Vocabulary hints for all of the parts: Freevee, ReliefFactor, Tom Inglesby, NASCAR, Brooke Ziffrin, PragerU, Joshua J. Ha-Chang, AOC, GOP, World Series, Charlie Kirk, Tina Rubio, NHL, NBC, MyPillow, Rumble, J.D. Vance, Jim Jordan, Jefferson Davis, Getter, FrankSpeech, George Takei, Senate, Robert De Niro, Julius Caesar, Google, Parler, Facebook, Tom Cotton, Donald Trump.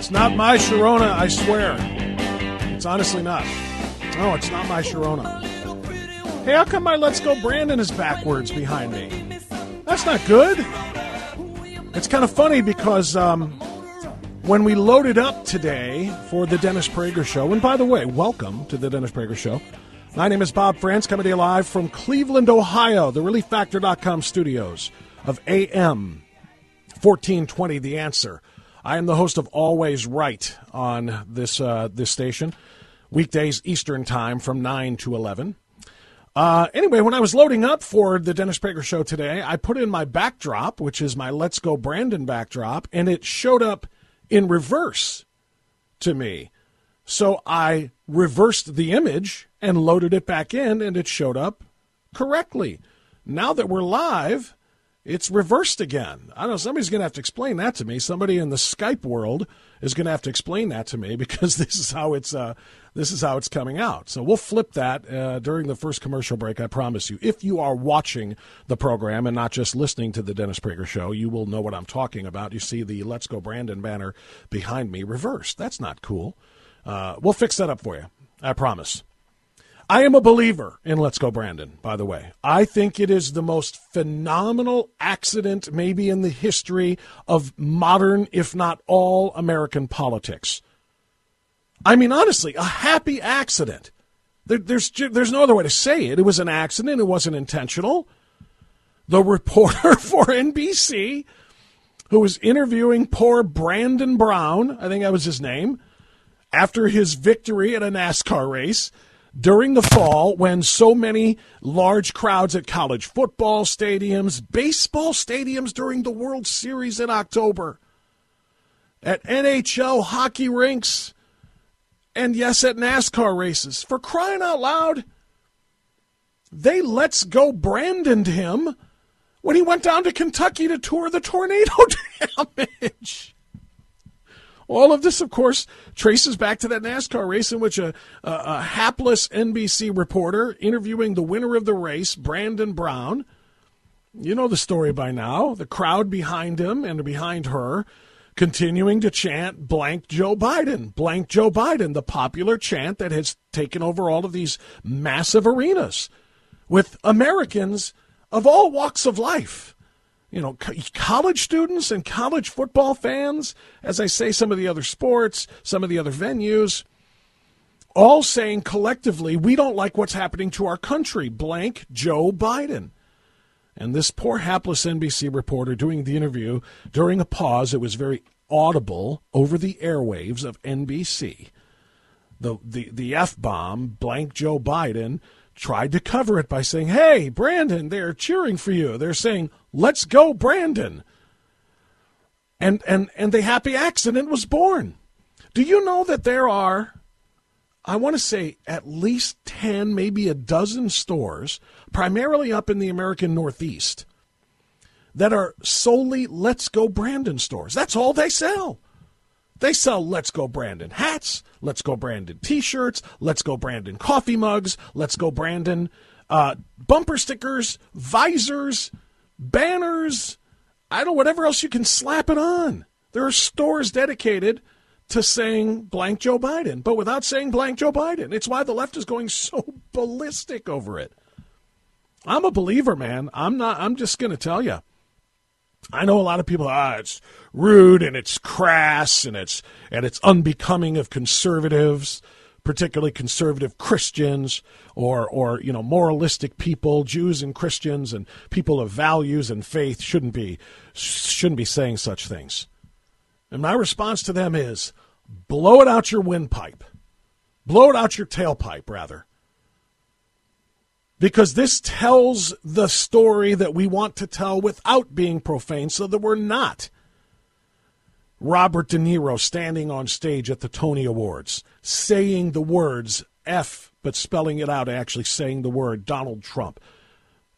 It's not my Sharona, I swear. It's honestly not. No, it's not my Sharona. Hey, how come my Let's Go Brandon is backwards behind me? That's not good. It's kind of funny because when we loaded up today for the Dennis Prager Show, and by the way, welcome to the Dennis Prager Show. My name is Bob France, coming to you live from Cleveland, Ohio, the ReliefFactor.com studios of AM 1420, The Answer. I am the host of Always Right on this station, weekdays Eastern time from 9 to 11. Anyway, when I was loading up for the Dennis Prager Show today, I put in my backdrop, which is my Let's Go Brandon backdrop, and it showed up in reverse to me. So I reversed the image and loaded it back in, and it showed up correctly. Now that we're live, it's reversed again. I don't know. Somebody's going to have to explain that to me. Somebody in the Skype world is going to have to explain that to me, because this is how it's coming out. So we'll flip that during the first commercial break, I promise you. If you are watching the program and not just listening to the Dennis Prager Show, you will know what I'm talking about. You see the Let's Go Brandon banner behind me reversed. That's not cool. We'll fix that up for you. I promise. I am a believer in Let's Go Brandon, by the way. I think it is the most phenomenal accident maybe in the history of modern, if not all, American politics. I mean, honestly, a happy accident. There's no other way to say it. It was an accident. It wasn't intentional. The reporter for NBC who was interviewing poor Brandon Brown, I think that was his name, after his victory at a NASCAR race, during the fall, when so many large crowds at college football stadiums, baseball stadiums during the World Series in October, at NHL hockey rinks, and yes, at NASCAR races, for crying out loud, they Let's Go Brandoned him when he went down to Kentucky to tour the tornado damage. All of this, of course, traces back to that NASCAR race in which a hapless NBC reporter interviewing the winner of the race, Brandon Brown. You know the story by now. The crowd behind him and behind her continuing to chant, blank Joe Biden, blank Joe Biden, the popular chant that has taken over all of these massive arenas with Americans of all walks of life. You know, college students and college football fans, as I say, some of the other sports, some of the other venues, all saying collectively, we don't like what's happening to our country, blank Joe Biden. And this poor hapless NBC reporter doing the interview during a pause, it was very audible over the airwaves of NBC. The F-bomb, blank Joe Biden, tried to cover it by saying, hey, Brandon, they're cheering for you. They're saying, let's go, Brandon. And the happy accident was born. Do you know that there are, I want to say, at least 10, maybe a dozen stores, primarily up in the American Northeast, that are solely Let's Go Brandon stores? That's all they sell. They sell Let's Go Brandon hats, Let's Go Brandon T-shirts, Let's Go Brandon coffee mugs, Let's Go Brandon bumper stickers, visors, banners, I don't know, whatever else you can slap it on. There are stores dedicated to saying blank Joe Biden, but without saying blank Joe Biden. It's why the left is going so ballistic over it. I'm a believer, man. I'm just going to tell you. I know a lot of people, it's rude and it's crass and it's unbecoming of conservatives, particularly conservative Christians or you know, moralistic people, Jews and Christians and people of values and faith shouldn't be saying such things. And my response to them is, blow it out your windpipe. Blow it out your tailpipe, rather. Because this tells the story that we want to tell without being profane, so that we're not Robert De Niro standing on stage at the Tony Awards saying the words F, but spelling it out, actually saying the word Donald Trump.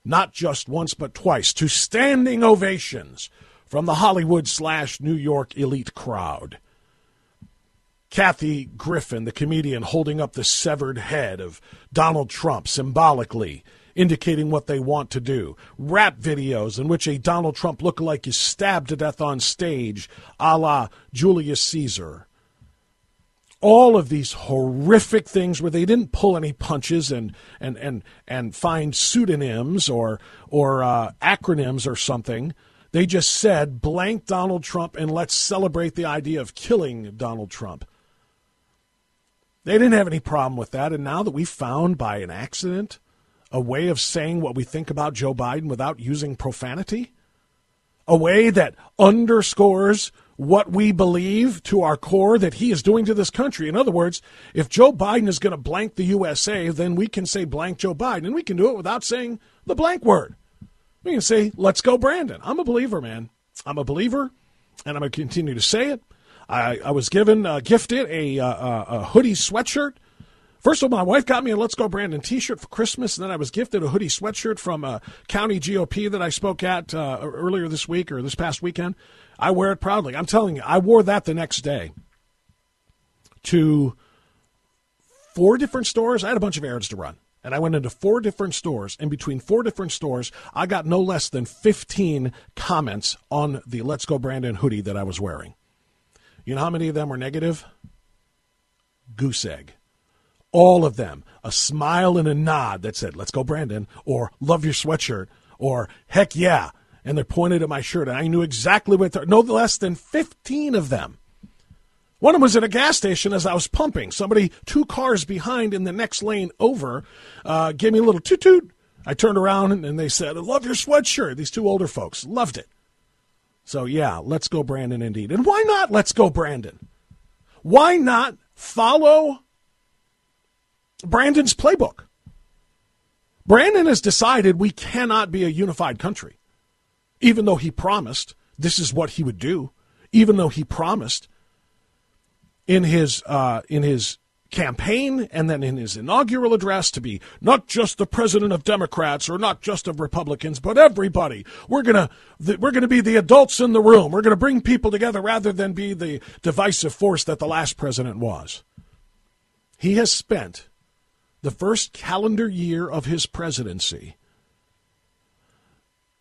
Not just once, but twice, to standing ovations from the Hollywood/New York elite crowd. Kathy Griffin, the comedian, holding up the severed head of Donald Trump symbolically, indicating what they want to do. Rap videos in which a Donald Trump lookalike is stabbed to death on stage, a la Julius Caesar. All of these horrific things where they didn't pull any punches and find pseudonyms or acronyms or something. They just said, blank Donald Trump, and let's celebrate the idea of killing Donald Trump. They didn't have any problem with that, and now that we've found by an accident a way of saying what we think about Joe Biden without using profanity, a way that underscores what we believe to our core that he is doing to this country. In other words, if Joe Biden is going to blank the USA, then we can say blank Joe Biden, and we can do it without saying the blank word. We can say, let's go, Brandon. I'm a believer, man. I'm a believer, and I'm going to continue to say it. I was gifted a hoodie sweatshirt. First of all, my wife got me a Let's Go Brandon t-shirt for Christmas, and then I was gifted a hoodie sweatshirt from a county GOP that I spoke at earlier this week or this past weekend. I wear it proudly. I'm telling you, I wore that the next day to 4 different stores. I had a bunch of errands to run, and I went into 4 different stores. In between 4 different stores, I got no less than 15 comments on the Let's Go Brandon hoodie that I was wearing. You know how many of them were negative? Goose egg. All of them, a smile and a nod that said, let's go, Brandon, or love your sweatshirt, or heck yeah. And they pointed at my shirt, and I knew exactly what they're, no less than 15 of them. One of them was at a gas station as I was pumping. Somebody 2 cars behind in the next lane over gave me a little toot-toot. I turned around, and they said, I love your sweatshirt. These 2 older folks loved it. So, yeah, let's go, Brandon, indeed. And why not let's go, Brandon? Why not follow Brandon's playbook? Brandon has decided we cannot be a unified country, even though he promised this is what he would do, even though he promised in his campaign and then in his inaugural address to be not just the president of Democrats or not just of Republicans, but everybody. We're gonna be the adults in the room. We're gonna bring people together rather than be the divisive force that the last president was. He has spent the first calendar year of his presidency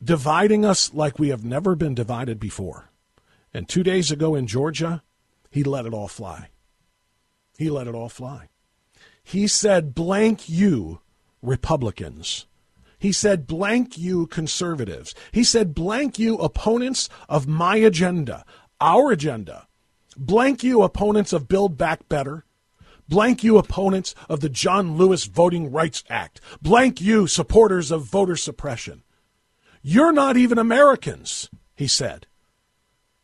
dividing us like we have never been divided before. And 2 days ago in Georgia, he let it all fly. He let it all fly. He said, blank you, Republicans. He said, blank you, conservatives. He said, blank you, opponents of my agenda, our agenda. Blank you, opponents of Build Back Better. Blank you, opponents of the John Lewis Voting Rights Act. Blank you, supporters of voter suppression. You're not even Americans, he said.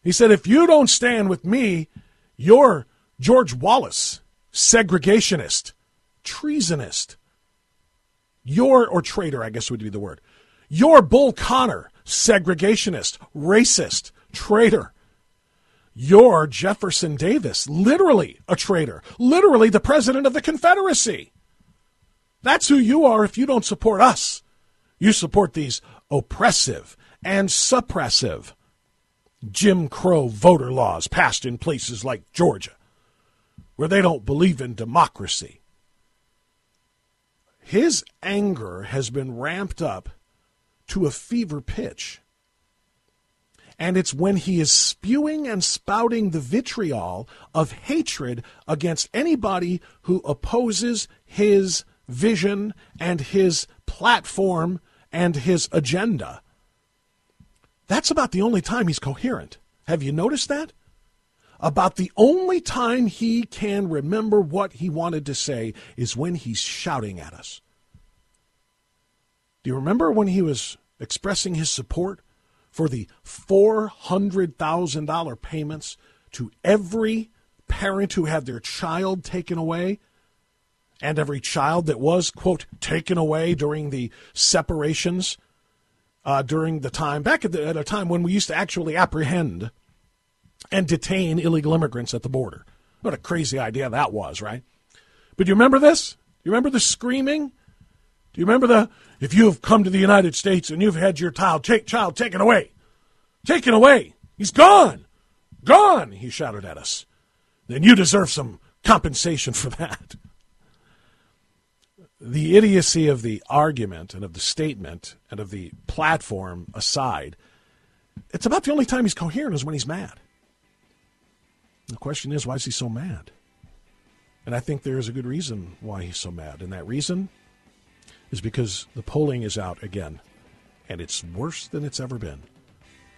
He said, if you don't stand with me, you're George Wallace, segregationist, treasonist. You're, or traitor, I guess would be the word. You're Bull Connor, segregationist, racist, traitor. You're Jefferson Davis, literally a traitor, literally the president of the Confederacy. That's who you are if you don't support us. You support these oppressive and suppressive Jim Crow voter laws passed in places like Georgia, where they don't believe in democracy. His anger has been ramped up to a fever pitch. And it's when he is spewing and spouting the vitriol of hatred against anybody who opposes his vision and his platform and his agenda. That's about the only time he's coherent. Have you noticed that? about the only time he can remember what he wanted to say is when he's shouting at us. Do you remember when he was expressing his support for the $400,000 payments to every parent who had their child taken away and every child that was, quote, taken away during the separations during the time, back at a time when we used to actually apprehend and detain illegal immigrants at the border. What a crazy idea that was, right? But do you remember this? You remember the screaming? Do you remember the, if you have come to the United States and you've had your child taken away, he's gone, he shouted at us, then you deserve some compensation for that. The idiocy of the argument and of the statement and of the platform aside, it's about the only time he's coherent is when he's mad. The question is, why is he so mad? And I think there is a good reason why he's so mad, and that reason is because the polling is out again, and it's worse than it's ever been.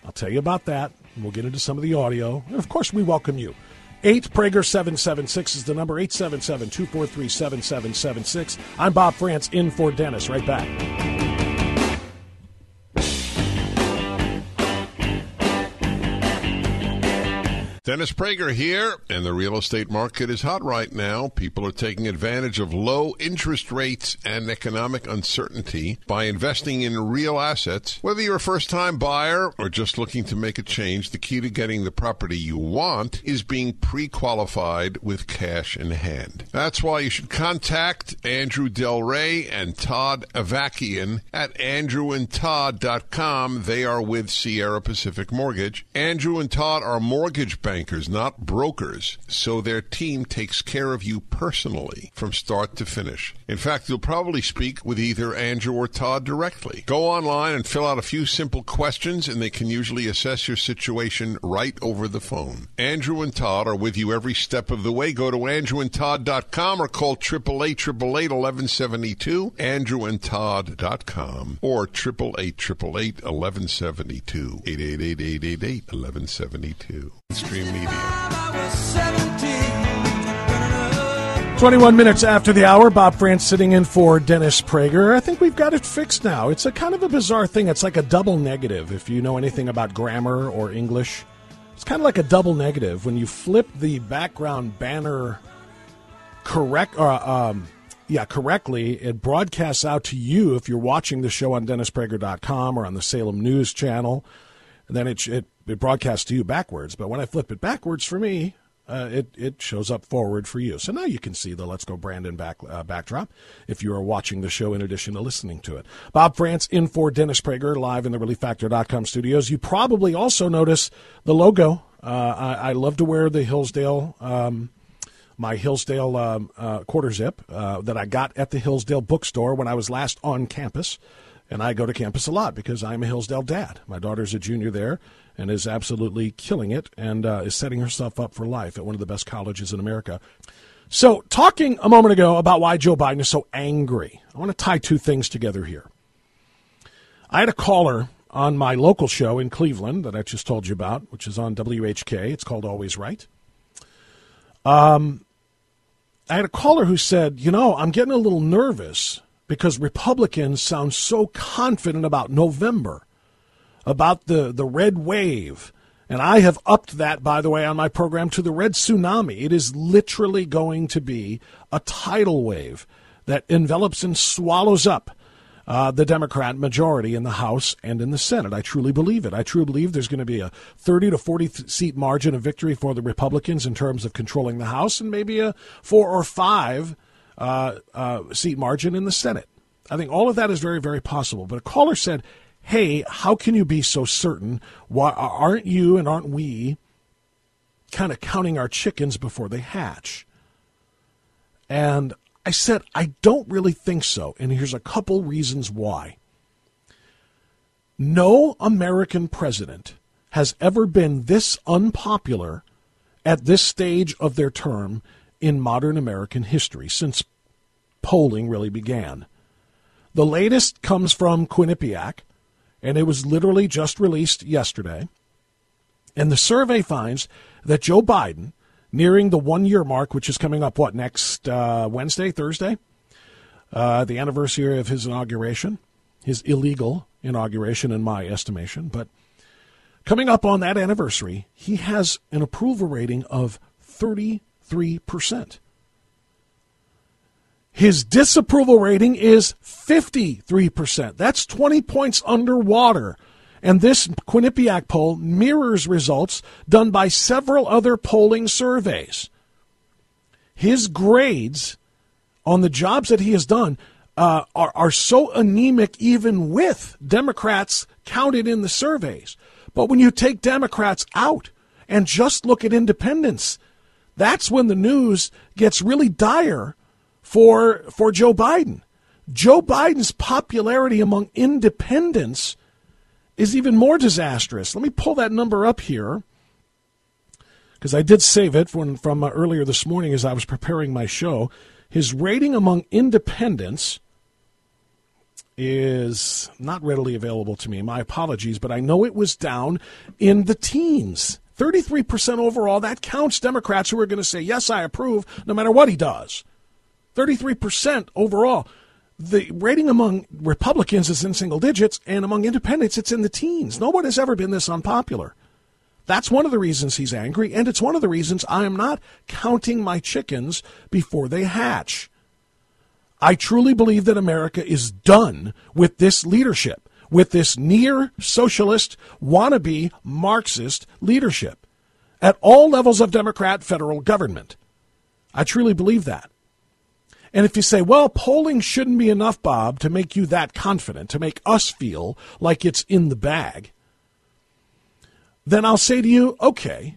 I'll tell you about that, and we'll get into some of the audio. And, of course, we welcome you. 8-PRAGER-776 is the number, 877-243-7776. I'm Bob France, in for Dennis. Right back. Dennis Prager here, and the real estate market is hot right now. People are taking advantage of low interest rates and economic uncertainty by investing in real assets. Whether you're a first-time buyer or just looking to make a change, the key to getting the property you want is being pre-qualified with cash in hand. That's why you should contact Andrew Del Rey and Todd Avakian at andrewandtodd.com. They are with Sierra Pacific Mortgage. Andrew and Todd are mortgage bankers. Bankers, not brokers, so their team takes care of you personally from start to finish. In fact, you'll probably speak with either Andrew or Todd directly. Go online and fill out a few simple questions, and they can usually assess your situation right over the phone. Andrew and Todd are with you every step of the way. Go to andrewandtodd.com or call 888-888-1172, andrewandtodd.com, or 888-888-1172, 888-888-1172. Stream Media. 21 minutes after the hour, Bob France sitting in for Dennis Prager. I think we've got it fixed now. It's a kind of a bizarre thing. It's like a double negative, if you know anything about grammar or English. It's kind of like a double negative. When you flip the background banner correctly, it broadcasts out to you if you're watching the show on DennisPrager.com or on the Salem News Channel. And then it broadcasts to you backwards, but when I flip it backwards for me, it shows up forward for you. So now you can see the Let's Go Brandon backdrop if you are watching the show in addition to listening to it. Bob France in for Dennis Prager, live in the ReliefFactor.com studios. You probably also notice the logo. I love to wear the Hillsdale, my Hillsdale quarter zip that I got at the Hillsdale bookstore when I was last on campus. And I go to campus a lot because I'm a Hillsdale dad. My daughter's a junior there and is absolutely killing it and is setting herself up for life at one of the best colleges in America. So talking a moment ago about why Joe Biden is so angry, I want to tie two things together here. I had a caller on my local show in Cleveland that I just told you about, which is on WHK. It's called Always Right. I had a caller who said, you know, I'm getting a little nervous because Republicans sound so confident about November, about the red wave. And I have upped that, by the way, on my program to the red tsunami. It is literally going to be a tidal wave that envelops and swallows up the Democrat majority in the House and in the Senate. I truly believe it. I truly believe there's going to be a 30 to 40 seat margin of victory for the Republicans in terms of controlling the House and maybe a 4 or 5 seat margin in the Senate. I think all of that is very, very possible. But a caller said, hey, how can you be so certain? Why aren't you and aren't we kind of counting our chickens before they hatch? And I said, I don't really think so. And here's a couple reasons why. No American president has ever been this unpopular at this stage of their term in modern American history since polling really began. The latest comes from Quinnipiac, and it was literally just released yesterday. And the survey finds that Joe Biden, nearing the one-year mark, which is coming up, what, next Thursday, the anniversary of his inauguration, his illegal inauguration in my estimation. But coming up on that anniversary, he has an approval rating of 33%. His disapproval rating is 53%. That's 20 points underwater. And this Quinnipiac poll mirrors results done by several other polling surveys. His grades on the jobs that he has done are so anemic, even with Democrats counted in the surveys. But when you take Democrats out and just look at independents, that's when the news gets really dire for Joe Biden. Joe Biden's popularity among independents is even more disastrous. Let me pull that number up here, because I did save it from earlier this morning as I was preparing my show. His rating among independents is not readily available to me. My apologies, but I know it was down in the teens. 33% overall. That counts Democrats who are going to say, yes, I approve, no matter what he does. 33% overall. The rating among Republicans is in single digits, and among independents, it's in the teens. No one has ever been this unpopular. That's one of the reasons he's angry, and it's one of the reasons I am not counting my chickens before they hatch. I truly believe that America is done with this leadership, with this near-socialist, wannabe Marxist leadership at all levels of Democrat federal government. I truly believe that. And if you say, well, polling shouldn't be enough, Bob, to make you that confident, to make us feel like it's in the bag, then I'll say to you, okay,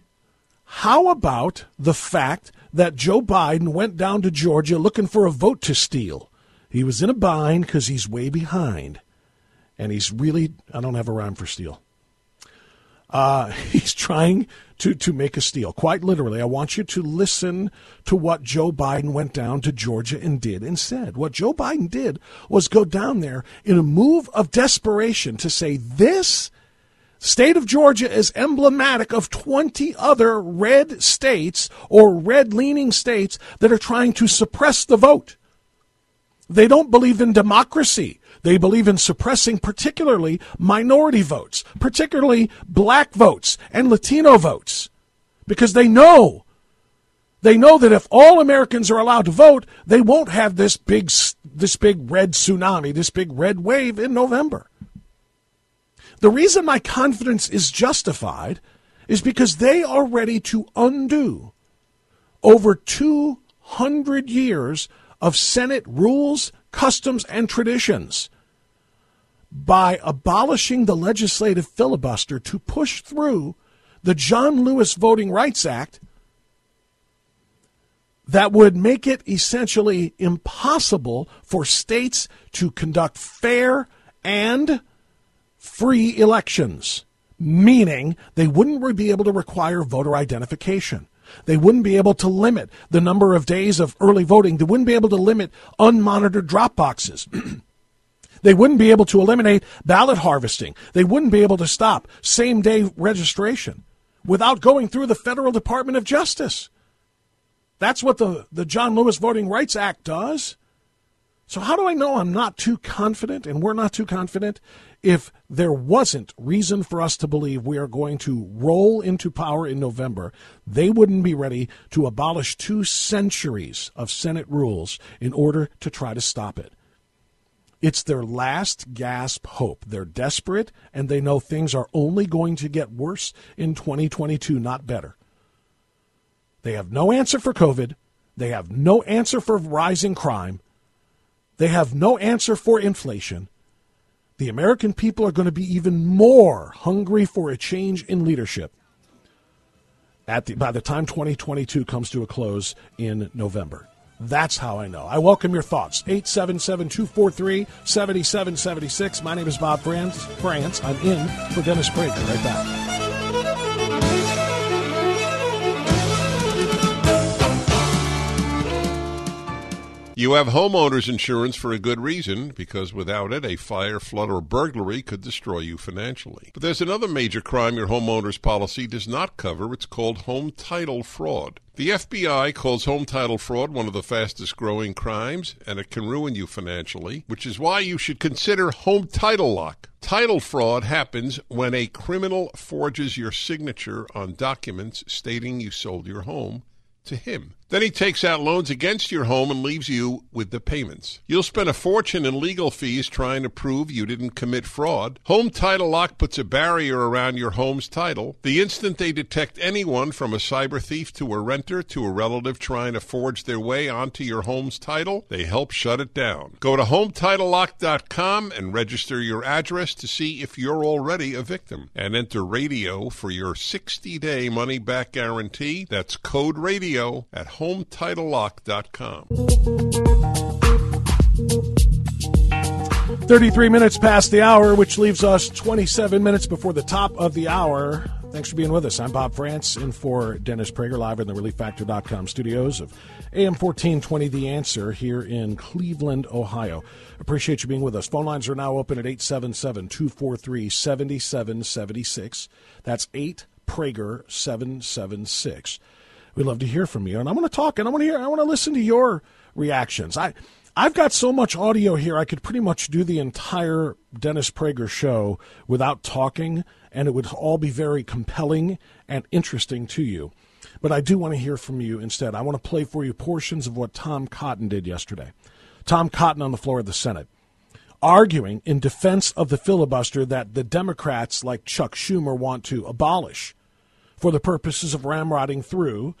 how about the fact that Joe Biden went down to Georgia looking for a vote to steal? He was in a bind because he's way behind. And he's really, I don't have a rhyme for steal. He's trying to make a steal, quite literally. I want you to listen to what Joe Biden went down to Georgia and did and said. What Joe Biden did was go down there in a move of desperation to say this state of Georgia is emblematic of 20 other red states or red-leaning states that are trying to suppress the vote. They don't believe in democracy. They believe in suppressing particularly minority votes, particularly black votes and Latino votes, because they know that if all Americans are allowed to vote, they won't have this big red tsunami, this big red wave in November. The reason my confidence is justified is because they are ready to undo over 200 years of Senate rules, customs, and traditions by abolishing the legislative filibuster to push through the John Lewis Voting Rights Act that would make it essentially impossible for states to conduct fair and free elections, meaning they wouldn't be able to require voter identification. They wouldn't be able to limit the number of days of early voting. They wouldn't be able to limit unmonitored drop boxes. They wouldn't be able to eliminate ballot harvesting. They wouldn't be able to stop same-day registration without going through the Federal Department of Justice. That's what the John Lewis Voting Rights Act does. So how do I know I'm not too confident and we're not too confident if there wasn't reason for us to believe we are going to roll into power in November? They wouldn't be ready to abolish 2 centuries of Senate rules in order to try to stop it. It's their last gasp hope. They're desperate, and they know things are only going to get worse in 2022, not better. They have no answer for COVID. They have no answer for rising crime. They have no answer for inflation. The American people are going to be even more hungry for a change in leadership by the time 2022 comes to a close in November. That's how I know. I welcome your thoughts. 877-243-7776. My name is Bob France. I'm in for Dennis Prager. Right back. You have homeowners insurance for a good reason, because without it, a fire, flood, or burglary could destroy you financially. But there's another major crime your homeowner's policy does not cover. It's called home title fraud. The FBI calls home title fraud one of the fastest growing crimes, and it can ruin you financially, which is why you should consider HomeTitleLock. Title fraud happens when a criminal forges your signature on documents stating you sold your home to him. Then he takes out loans against your home and leaves you with the payments. You'll spend a fortune in legal fees trying to prove you didn't commit fraud. Home Title Lock puts a barrier around your home's title. The instant they detect anyone, from a cyber thief to a renter to a relative, trying to forge their way onto your home's title, they help shut it down. Go to HomeTitleLock.com and register your address to see if you're already a victim. And enter radio for your 60-day money-back guarantee. That's code radio at HomeTitleLock.com. 33 minutes past the hour, which leaves us 27 minutes before the top of the hour. Thanks for being with us. I'm Bob France, in for Dennis Prager, live in the ReliefFactor.com studios of AM 1420 The Answer here in Cleveland, Ohio. Appreciate you being with us. Phone lines are now open at 877-243-7776. That's 8-PRAGER-776. We'd love to hear from you, and I want to talk, and I want to listen to your reactions. I've got so much audio here, I could pretty much do the entire Dennis Prager show without talking, and it would all be very compelling and interesting to you. But I do want to hear from you instead. I want to play for you portions of what Tom Cotton did yesterday. Tom Cotton on the floor of the Senate, arguing in defense of the filibuster that the Democrats, like Chuck Schumer, want to abolish for the purposes of ramrodding through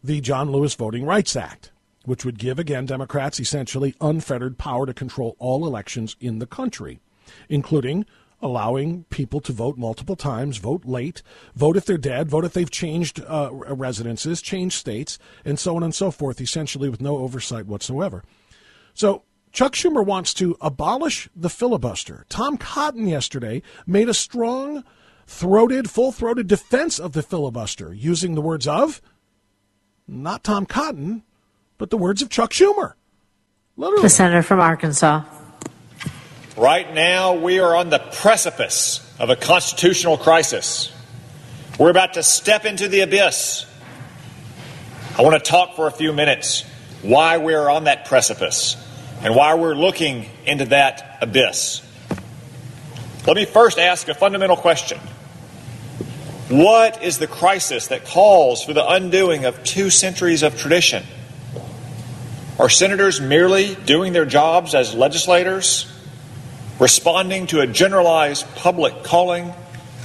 the John Lewis Voting Rights Act, which would give, again, Democrats essentially unfettered power to control all elections in the country, including allowing people to vote multiple times, vote late, vote if they're dead, vote if they've changed residences, changed states, and so on and so forth, essentially with no oversight whatsoever. So Chuck Schumer wants to abolish the filibuster. Tom Cotton yesterday made a strong full-throated defense of the filibuster, using the words of, not Tom Cotton, but the words of Chuck Schumer. Literally. The senator from Arkansas. Right now, we are on the precipice of a constitutional crisis. We're about to step into the abyss. I want to talk for a few minutes why we're on that precipice and why we're looking into that abyss. Let me first ask a fundamental question. What is the crisis that calls for the undoing of 2 centuries of tradition? Are senators merely doing their jobs as legislators, responding to a generalized public calling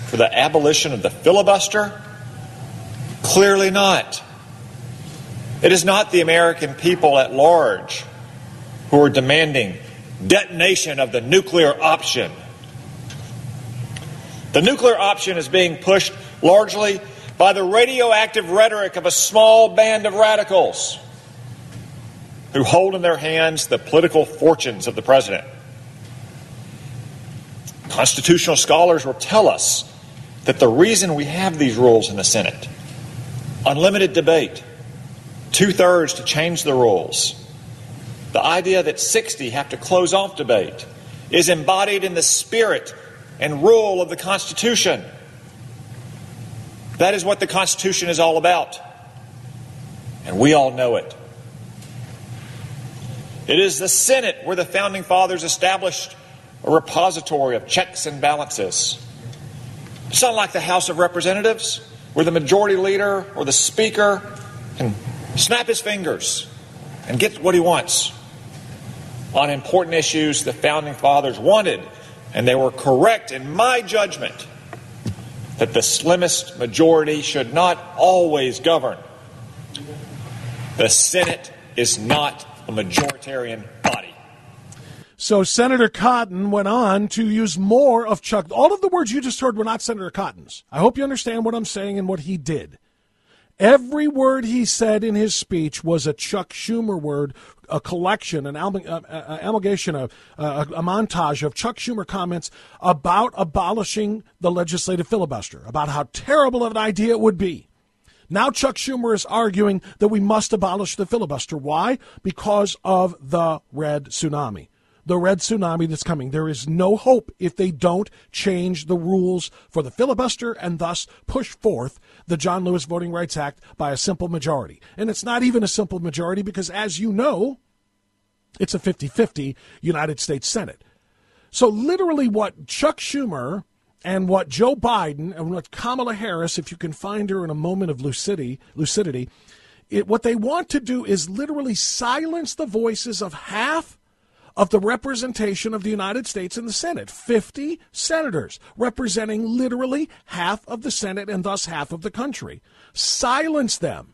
for the abolition of the filibuster? Clearly not. It is not the American people at large who are demanding detonation of the nuclear option. The nuclear option is being pushed largely by the radioactive rhetoric of a small band of radicals who hold in their hands the political fortunes of the president. Constitutional scholars will tell us that the reason we have these rules in the Senate, unlimited debate, 2/3 to change the rules, the idea that 60 have to close off debate, is embodied in the spirit and rule of the Constitution. That is what the Constitution is all about, and we all know it. It is the Senate where the Founding Fathers established a repository of checks and balances. It's not like the House of Representatives, where the majority leader or the speaker can snap his fingers and get what he wants. On important issues, the Founding Fathers wanted, and they were correct in my judgment, that the slimmest majority should not always govern. The Senate is not a majoritarian body. So Senator Cotton went on to use more of Chuck. All of the words you just heard were not Senator Cotton's. I hope you understand what I'm saying and what he did. Every word he said in his speech was a Chuck Schumer word, a collection, an amalgamation, a montage of Chuck Schumer comments about abolishing the legislative filibuster, about how terrible of an idea it would be, Now Chuck Schumer is arguing that we must abolish the filibuster. Why? Because of the red tsunami. The red tsunami that's coming. There is no hope if they don't change the rules for the filibuster and thus push forth the John Lewis Voting Rights Act by a simple majority. And it's not even a simple majority because, as you know, it's a 50-50 United States Senate. So literally what Chuck Schumer and what Joe Biden and what Kamala Harris, if you can find her in a moment of lucidity, what they want to do is literally silence the voices of half of the representation of the United States in the Senate, 50 senators representing literally half of the Senate and thus half of the country. Silence them.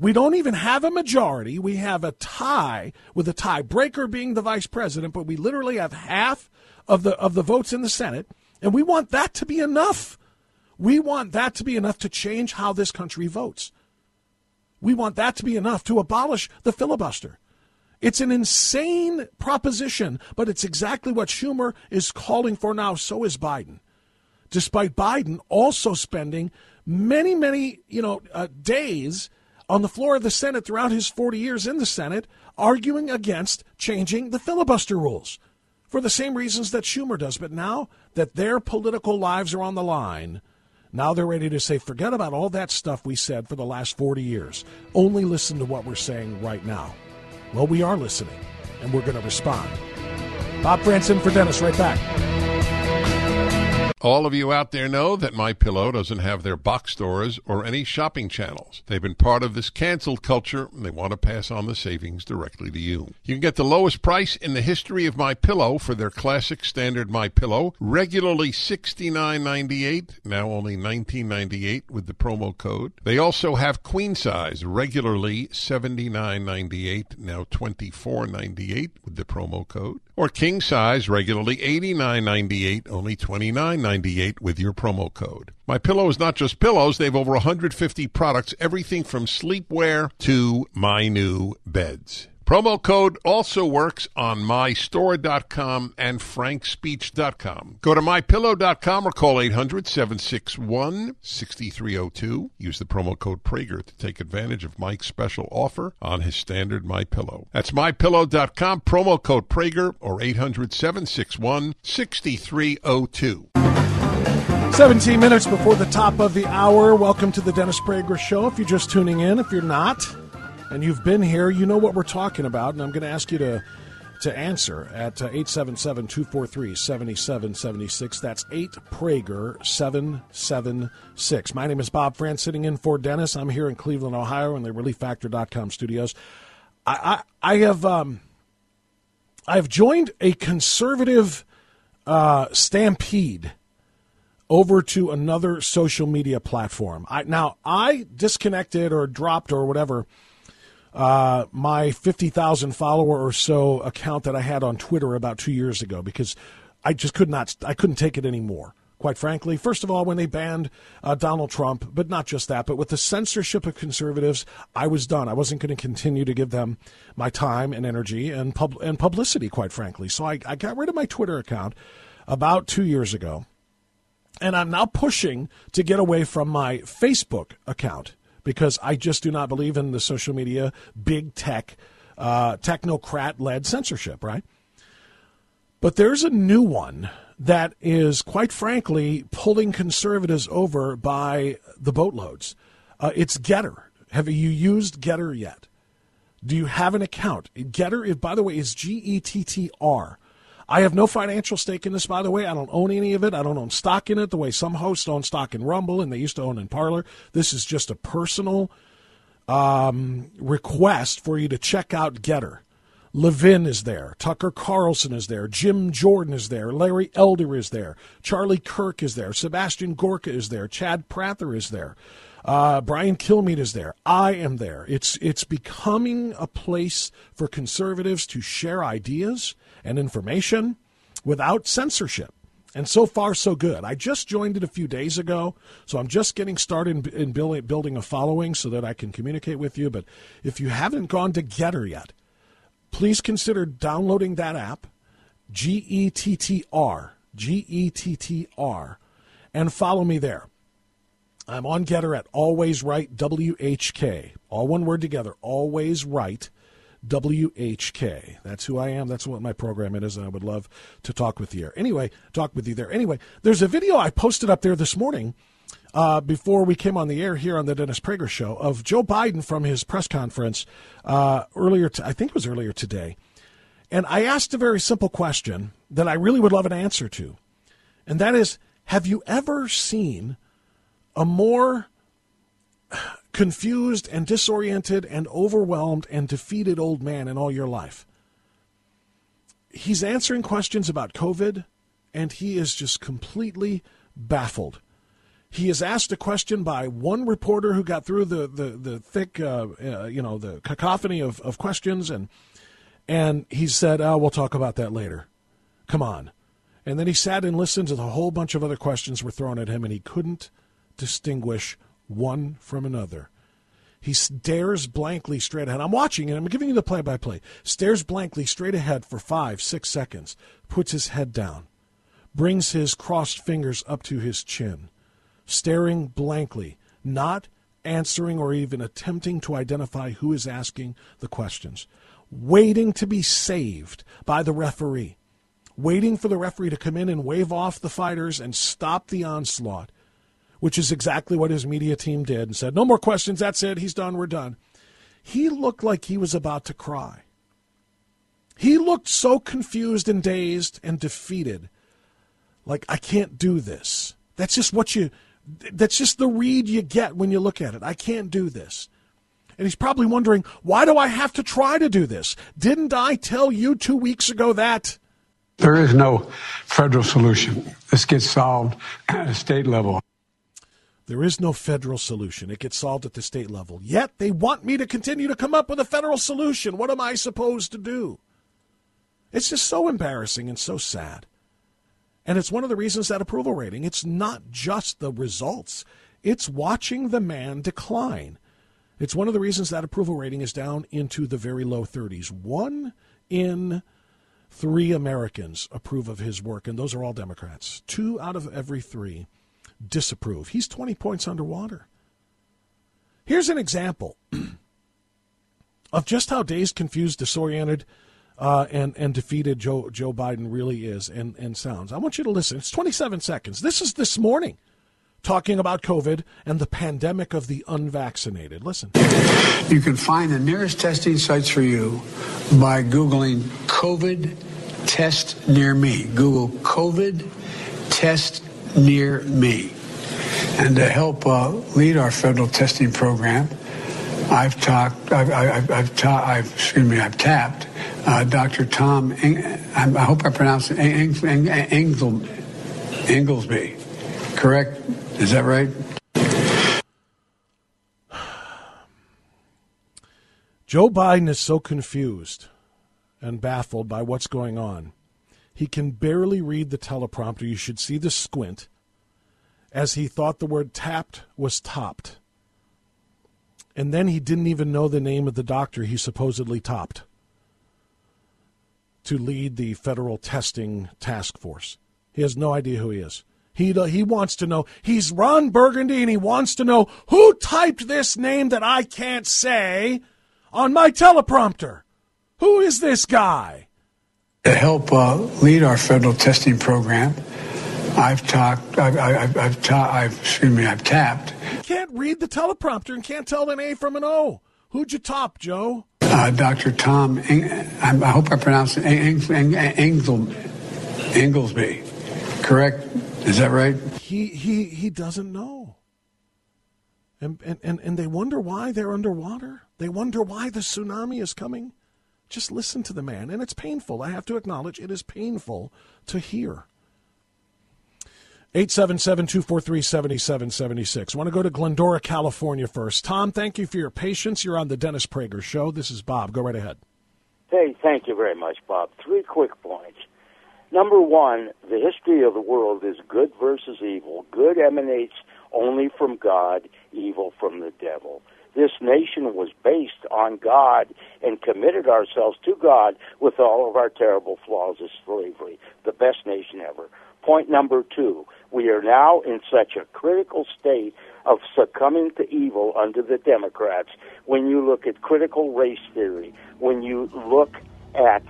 We don't even have a majority. We have a tie, with a tiebreaker being the vice president, but we literally have half of the votes in the Senate, and we want that to be enough. We want that to be enough to change how this country votes. We want that to be enough to abolish the filibuster. It's an insane proposition, but it's exactly what Schumer is calling for now. So is Biden, despite Biden also spending many, days on the floor of the Senate throughout his 40 years in the Senate, arguing against changing the filibuster rules for the same reasons that Schumer does. But now that their political lives are on the line, now they're ready to say, forget about all that stuff we said for the last 40 years. Only listen to what we're saying right now. Well, we are listening, and we're going to respond. Bob France in for Dennis, right back. All of you out there know that MyPillow doesn't have their box stores or any shopping channels. They've been part of this canceled culture, and they want to pass on the savings directly to you. You can get the lowest price in the history of MyPillow for their classic standard MyPillow, regularly $69.98, now only $19.98 with the promo code. They also have queen size, regularly $79.98, now $24.98 with the promo code. Or king size, regularly $89.98, only $29.98 with your promo code. MyPillow is not just pillows. They have over 150 products, everything from sleepwear to my new beds. Promo code also works on mystore.com and frankspeech.com. Go to mypillow.com or call 800-761-6302. Use the promo code Prager to take advantage of Mike's special offer on his standard MyPillow. That's mypillow.com, promo code Prager, or 800-761-6302. 17 minutes before the top of the hour. Welcome to the Dennis Prager Show. If you're just tuning in, if you're not, and you've been here, you know what we're talking about, and I'm going to ask you to answer at 877-243-7776. That's 8PRAGER776. My name is Bob France, sitting in for Dennis. I'm here in Cleveland, Ohio, in the ReliefFactor.com studios. I have joined a conservative stampede over to another social media platform. I disconnected or dropped or whatever my 50,000 follower or so account that I had on Twitter about 2 years ago because I just couldn't take it anymore, quite frankly. First of all, when they banned Donald Trump, but not just that, but with the censorship of conservatives, I was done. I wasn't going to continue to give them my time and energy and publicity, quite frankly. So I got rid of my Twitter account about 2 years ago, and I'm now pushing to get away from my Facebook account, because I just do not believe in the social media, big tech, technocrat-led censorship, right? But there's a new one that is, quite frankly, pulling conservatives over by the boatloads. It's Getter. Have you used Getter yet? Do you have an account? Getter, by the way, is Gettr. I have no financial stake in this, by the way. I don't own any of it. I don't own stock in it the way some hosts own stock in Rumble and they used to own in Parler. This is just a personal request for you to check out Getter. Levin is there. Tucker Carlson is there. Jim Jordan is there. Larry Elder is there. Charlie Kirk is there. Sebastian Gorka is there. Chad Prather is there. Brian Kilmeade is there. I am there. It's becoming a place for conservatives to share ideas and information without censorship. And so far, so good. I just joined it a few days ago, so I'm just getting started in building a following so that I can communicate with you. But if you haven't gone to Getter yet, please consider downloading that app, Gettr, and follow me there. I'm on Getter at Always Right WHK. All one word together, Always Right WHK. That's who I am. That's what my program is, and I would love to talk with you there. Anyway, there's a video I posted up there this morning before we came on the air here on the Dennis Prager Show of Joe Biden from his press conference earlier today. And I asked a very simple question that I really would love an answer to, and that is, have you ever seen a more confused and disoriented and overwhelmed and defeated old man in all your life? He's answering questions about COVID, and he is just completely baffled. He is asked a question by one reporter who got through the thick, the cacophony of questions, and he said, oh, we'll talk about that later. Come on. And then he sat and listened to the whole bunch of other questions were thrown at him, and he couldn't distinguish one from another. He stares blankly straight ahead. I'm watching it. I'm giving you the play-by-play. Stares blankly straight ahead for 5-6 seconds, puts his head down, brings his crossed fingers up to his chin, staring blankly, not answering or even attempting to identify who is asking the questions, waiting to be saved by the referee, waiting for the referee to come in and wave off the fighters and stop the onslaught, which is exactly what his media team did and said, no more questions, that's it, he's done, we're done. He looked like he was about to cry. He looked so confused and dazed and defeated, like, I can't do this. That's just the read you get when you look at it. I can't do this. And he's probably wondering, why do I have to try to do this? Didn't I tell you 2 weeks ago that? There is no federal solution. This gets solved at a state level. There is no federal solution. It gets solved at the state level. Yet they want me to continue to come up with a federal solution. What am I supposed to do? It's just so embarrassing and so sad. And it's one of the reasons that approval rating, it's not just the results. It's watching the man decline. It's one of the reasons that approval rating is down into the very low 30s. 1 in 3 Americans approve of his work, and those are all Democrats. 2 out of every 3 disapprove. He's 20 points underwater. Here's an example of just how dazed, confused, disoriented, and defeated Joe Biden really is and sounds. I want you to listen. It's 27 seconds. This is this morning, talking about COVID and the pandemic of the unvaccinated. Listen. You can find the nearest testing sites for you by Googling COVID test near me. Google COVID test near me. And to help lead our federal testing program, I've tapped Dr. Tom. I hope I pronounced it Inglesby. Correct? Is that right? Joe Biden is so confused and baffled by what's going on. He can barely read the teleprompter. You should see the squint as he thought the word tapped was topped. And then he didn't even know the name of the doctor he supposedly topped to lead the federal testing task force. He has no idea who he is. He wants to know. He's Ron Burgundy, and he wants to know who typed this name that I can't say on my teleprompter. Who is this guy? To help lead our federal testing program, I've tapped. You can't read the teleprompter and can't tell an A from an O. Who'd you top, Joe? Dr. Tom. I hope I pronounced it Inglesby. Correct. Is that right? He doesn't know. And they wonder why they're underwater. They wonder why the tsunami is coming. Just listen to the man. And it's painful. I have to acknowledge it is painful to hear. 877-243-7776. I want to go to Glendora, California first. Tom, thank you for your patience. You're on the Dennis Prager Show. This is Bob. Go right ahead. Hey, thank you very much, Bob. 3 quick points. Number one, the history of the world is good versus evil. Good emanates only from God, evil from the devil. This nation was based on God and committed ourselves to God with all of our terrible flaws of slavery. The best nation ever. Point number 2, We are now in such a critical state of succumbing to evil under the Democrats. When you look at critical race theory, when you look at